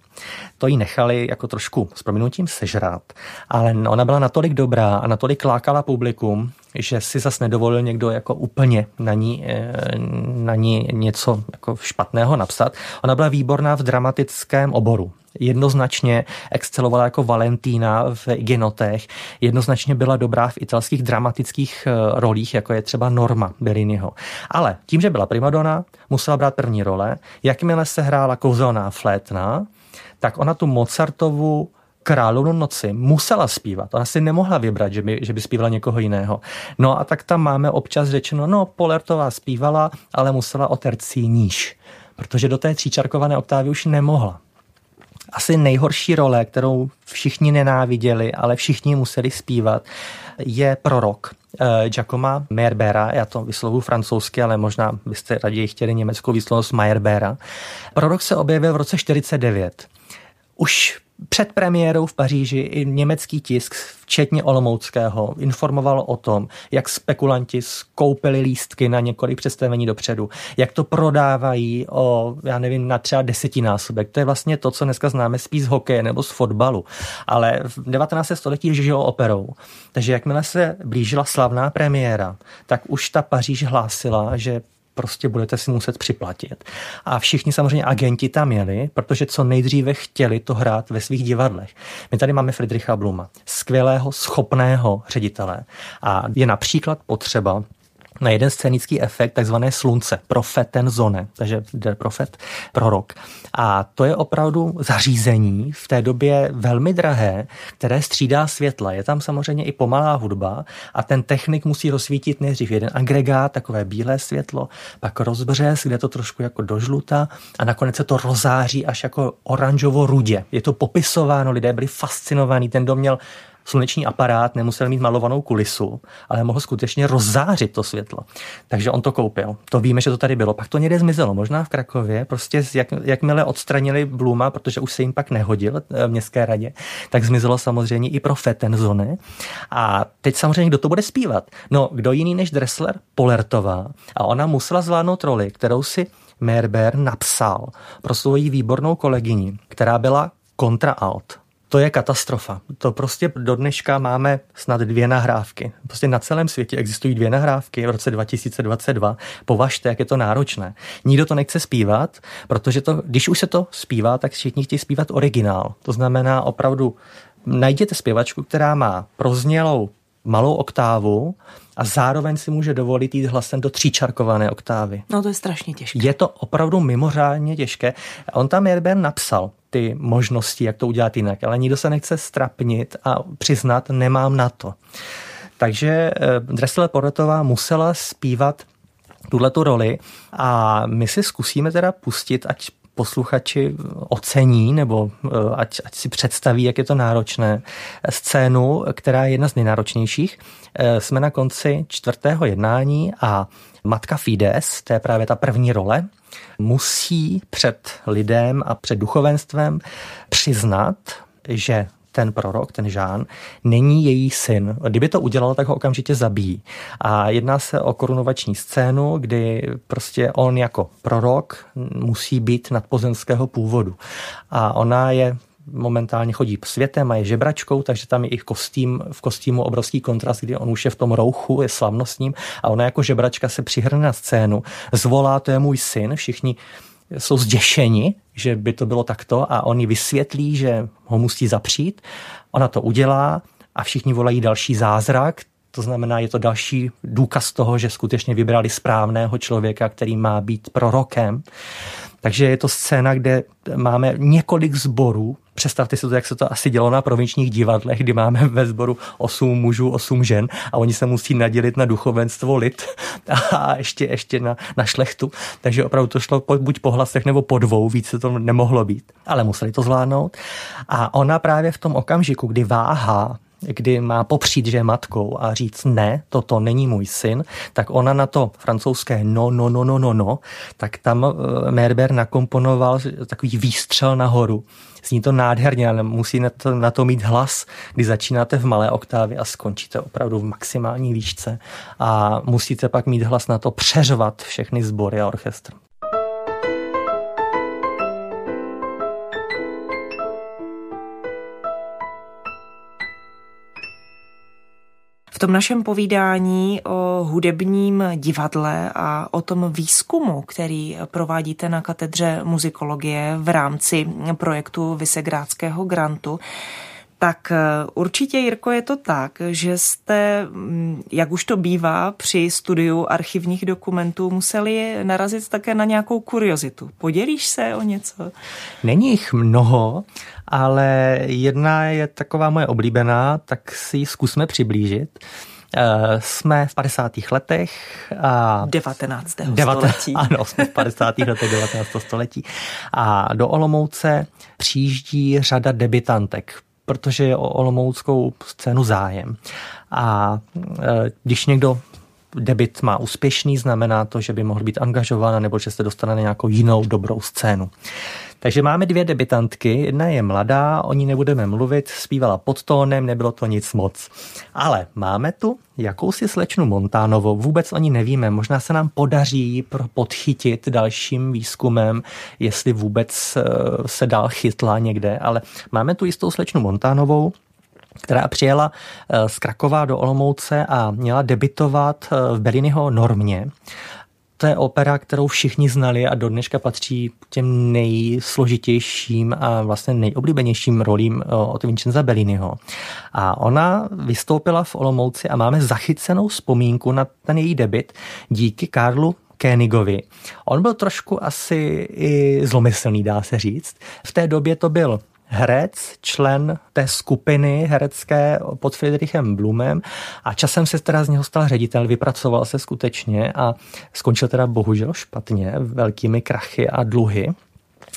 To jí nechali jako trošku s prominutím sežrát, ale ona byla natolik dobrá a natolik lákala publikum, že si zas nedovolil někdo jako úplně na ní něco jako špatného napsat. Ona byla výborná v dramatickém oboru. Jednoznačně excelovala jako Valentína v Genotech, jednoznačně byla dobrá v italských dramatických rolích, jako je třeba Norma Belliniho. Ale tím, že byla primadona, musela brát první role. Jakmile se hrála kouzelná flétna, tak ona tu Mozartovu Královnu noci musela zpívat. Ona si nemohla vybrat, že by zpívala někoho jiného. No a tak tam máme občas řečeno, no Pollertová zpívala, ale musela o tercí níž, protože do té tříčarkované oktávy už nemohla. asi nejhorší role, kterou všichni nenáviděli, ale všichni museli zpívat, je Prorok Giacoma Meyerbera. Já to vyslovuji francouzsky, ale možná byste raději chtěli německou výslovnost Meyerbera. Prorok se objevil v roce 1949. Už před premiérou v Paříži i německý tisk, včetně olomouckého, informoval o tom, jak spekulanti skoupili lístky na několik představení dopředu, jak to prodávají na třeba 10násobek. To je vlastně to, co dneska známe spíš z hokeje nebo z fotbalu. Ale v 19. století žilo operou. Takže jakmile se blížila slavná premiéra, tak už ta Paříž hlásila, že prostě budete si muset připlatit. A všichni samozřejmě agenti tam jeli, protože co nejdříve chtěli to hrát ve svých divadlech. My tady máme Friedricha Bluma, skvělého, schopného ředitele. A je například potřeba na jeden scénický efekt takzvané slunce, profetenzone, takže der Prophet, prorok. A to je opravdu zařízení v té době velmi drahé, které střídá světla. Je tam samozřejmě i pomalá hudba a ten technik musí rozsvítit nejdřív jeden agregát, takové bílé světlo, pak rozbřes, kde to trošku jako dožluta a nakonec se to rozáří až jako oranžovo-rudě. Je to popisováno, lidé byli fascinovaní, ten dom měl sluneční aparát, nemusel mít malovanou kulisu, ale mohl skutečně rozzářit to světlo. Takže on to koupil. To víme, že to tady bylo. Pak to někde zmizelo, možná v Krakově, prostě jakmile odstranili Bluma, protože už se jim pak nehodil v městské radě, tak zmizelo samozřejmě i pro Fetenzone. A teď samozřejmě, kdo to bude zpívat? No, kdo jiný než Dressler-Pollertová. A ona musela zvládnout roli, kterou si Meyerbeer napsal pro svoji výbornou kolegyni, která byla kontraalt. To je katastrofa. To prostě do dneška máme snad 2 nahrávky. Prostě na celém světě existují 2 nahrávky v roce 2022. Považte, jak je to náročné. Nikdo to nechce zpívat, protože to, když už se to zpívá, tak všichni chtějí zpívat originál. To znamená opravdu, najděte zpěvačku, která má proznělou malou oktávu a zároveň si může dovolit jít hlasem do 3čárkované oktávy. No to je strašně těžké. Je to opravdu mimořádně těžké. On tam Meyerbeer napsal ty možnosti, jak to udělat jinak, ale nikdo se nechce strapnit a přiznat, nemám na to. Takže Dressler-Pollertová musela zpívat tuhletu roli a my si zkusíme teda pustit, ať posluchači ocení, nebo ať si představí, jak je to náročné, scénu, která je jedna z nejnáročnějších. Jsme na konci 4. jednání a matka Fides, to je právě ta první role, musí před lidem a před duchovenstvem přiznat, že ten prorok, ten Žán, není její syn. Kdyby to udělal, tak ho okamžitě zabijí. A jedná se o korunovační scénu, kdy prostě on jako prorok musí být nadpozemského původu. A ona je momentálně chodí světem a je žebračkou, takže tam je i v kostýmu obrovský kontrast, kdy on už je v tom rouchu, je slavnostním a ona jako žebračka se přihrne na scénu, zvolá, to je můj syn, všichni jsou zděšeni, že by to bylo takto a oni vysvětlí, že ho musí zapřít, ona to udělá a všichni volají další zázrak, to znamená, je to další důkaz toho, že skutečně vybrali správného člověka, který má být prorokem. Takže je to scéna, kde máme několik sborů. Představte si to, jak se to asi dělo na provinčních divadlech, kdy máme ve sboru 8 mužů, 8 žen a oni se musí nadělit na duchovenstvo, lid a ještě na šlechtu. Takže opravdu to šlo buď po hlasech nebo po 2, víc se to nemohlo být, ale museli to zvládnout. A ona právě v tom okamžiku, kdy váhá, kdy má popřít, že je matkou a říct ne, toto není můj syn, tak ona na to francouzské no, tak tam Meyerbeer nakomponoval takový výstřel nahoru. Zní to nádherně, ale musí na to mít hlas, kdy začínáte v malé oktávě a skončíte opravdu v maximální výšce a musíte pak mít hlas na to přeřvat všechny sbory a orchestr. V tom našem povídání o hudebním divadle a o tom výzkumu, který provádíte na katedře muzikologie v rámci projektu Visegrádského grantu, tak určitě, Jirko, je to tak, že jste, jak už to bývá při studiu archivních dokumentů, museli narazit také na nějakou kuriozitu. Podělíš se o něco? Není jich mnoho, ale jedna je taková moje oblíbená, tak si ji zkusme přiblížit. Jsme v 50. letech. 19. století. Ano, jsme v 50. letech 19. století. A do Olomouce přijíždí řada debitantek, protože je o olomouckou scénu zájem. A když někdo debit má úspěšný, znamená to, že by mohl být angažována nebo že se dostane na nějakou jinou dobrou scénu. Takže máme dvě debitantky, jedna je mladá, o ní nebudeme mluvit, zpívala pod tónem, nebylo to nic moc. Ale máme tu jakousi slečnu Montánovou, vůbec o ní nevíme, možná se nám podaří podchytit dalším výzkumem, jestli vůbec se dál chytla někde, ale máme tu jistou slečnu Montánovou, která přijela z Krakova do Olomouce a měla debitovat v Berlínyho Normě. To je opera, kterou všichni znali a dodneška patří k těm nejsložitějším a vlastně nejoblíbenějším rolím od Vincenza Belliniho. A ona vystoupila v Olomouci a máme zachycenou vzpomínku na ten její debit díky Karlu Königovi. On byl trošku asi i zlomyslný, dá se říct. V té době to byl herec, člen té skupiny herecké pod Friedrichem Blumem a časem se teda z něho stal ředitel, vypracoval se skutečně a skončil teda bohužel špatně, velkými krachy a dluhy.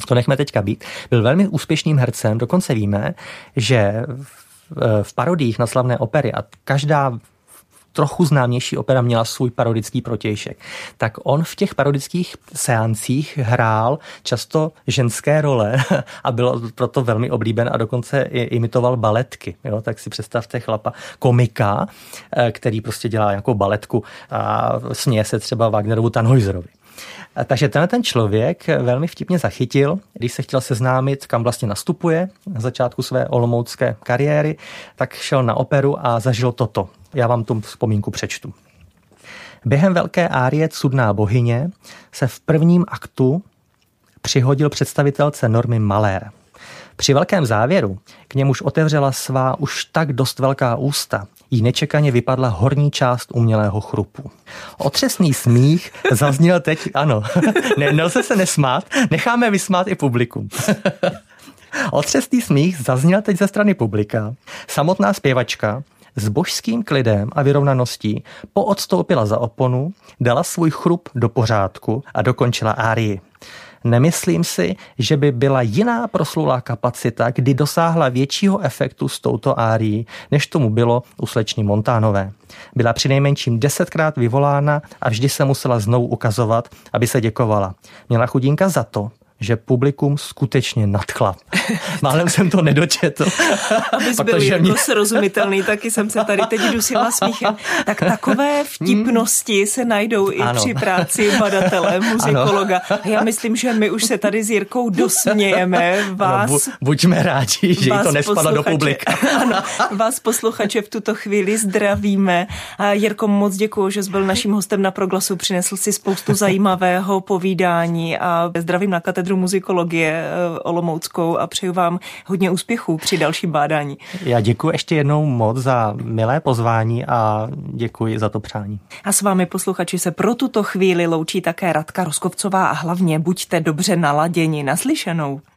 To nechme teďka být. Byl velmi úspěšným hercem, dokonce víme, že v parodiích na slavné opery a každá trochu známější opera měla svůj parodický protějšek. Tak on v těch parodických seancích hrál často ženské role a byl proto velmi oblíben a dokonce imitoval baletky. Jo? Tak si představte chlapa komika, který prostě dělá nějakou baletku a směje se třeba Wagnerovu Tannhäuserovi. Takže ten člověk velmi vtipně zachytil, když se chtěl seznámit, kam vlastně nastupuje na začátku své olomoucké kariéry, tak šel na operu a zažil toto. Já vám tu vzpomínku přečtu. Během velké árie Cudná bohyně se v prvním aktu přihodil představitelce Normy malér. Při velkém závěru, k němuž otevřela svá už tak dost velká ústa, jí nečekaně vypadla horní část umělého chrupu. Otřesný smích zazněl teď, ano, nelze se nesmát, necháme vysmát i publikum. Otřesný smích zazněl teď ze strany publika. Samotná zpěvačka s božským klidem a vyrovnaností poodstoupila za oponu, dala svůj chrup do pořádku a dokončila árii. Nemyslím si, že by byla jiná proslulá kapacita, kdy dosáhla většího efektu s touto árií, než tomu bylo u slečny Montánové. Byla přinejmenším 10krát vyvolána a vždy se musela znovu ukazovat, aby se děkovala. Měla chudinka za to, že publikum skutečně nadchla. Málem jsem to nedočetl. Abys byl jako srozumitelný, taky jsem se tady teď dusila smíchem. Tak takové vtipnosti se najdou i ano. Při práci badatele, muzikologa. Ano. Já myslím, že my už se tady s Jirkou dosmějeme. Vás, ano, buďme rádi, že jí to nespadlo do publika. Ano, vás posluchače v tuto chvíli zdravíme. A Jirko, moc děkuju, že jsi byl naším hostem na Proglasu. Přinesl si spoustu zajímavého povídání a zdravím na katedru muzikologie olomouckou a přeju vám hodně úspěchů při dalším bádání. Já děkuji ještě jednou moc za milé pozvání a děkuji za to přání. A s vámi posluchači se pro tuto chvíli loučí také Radka Roskovcová a hlavně buďte dobře naladěni. Naslyšenou.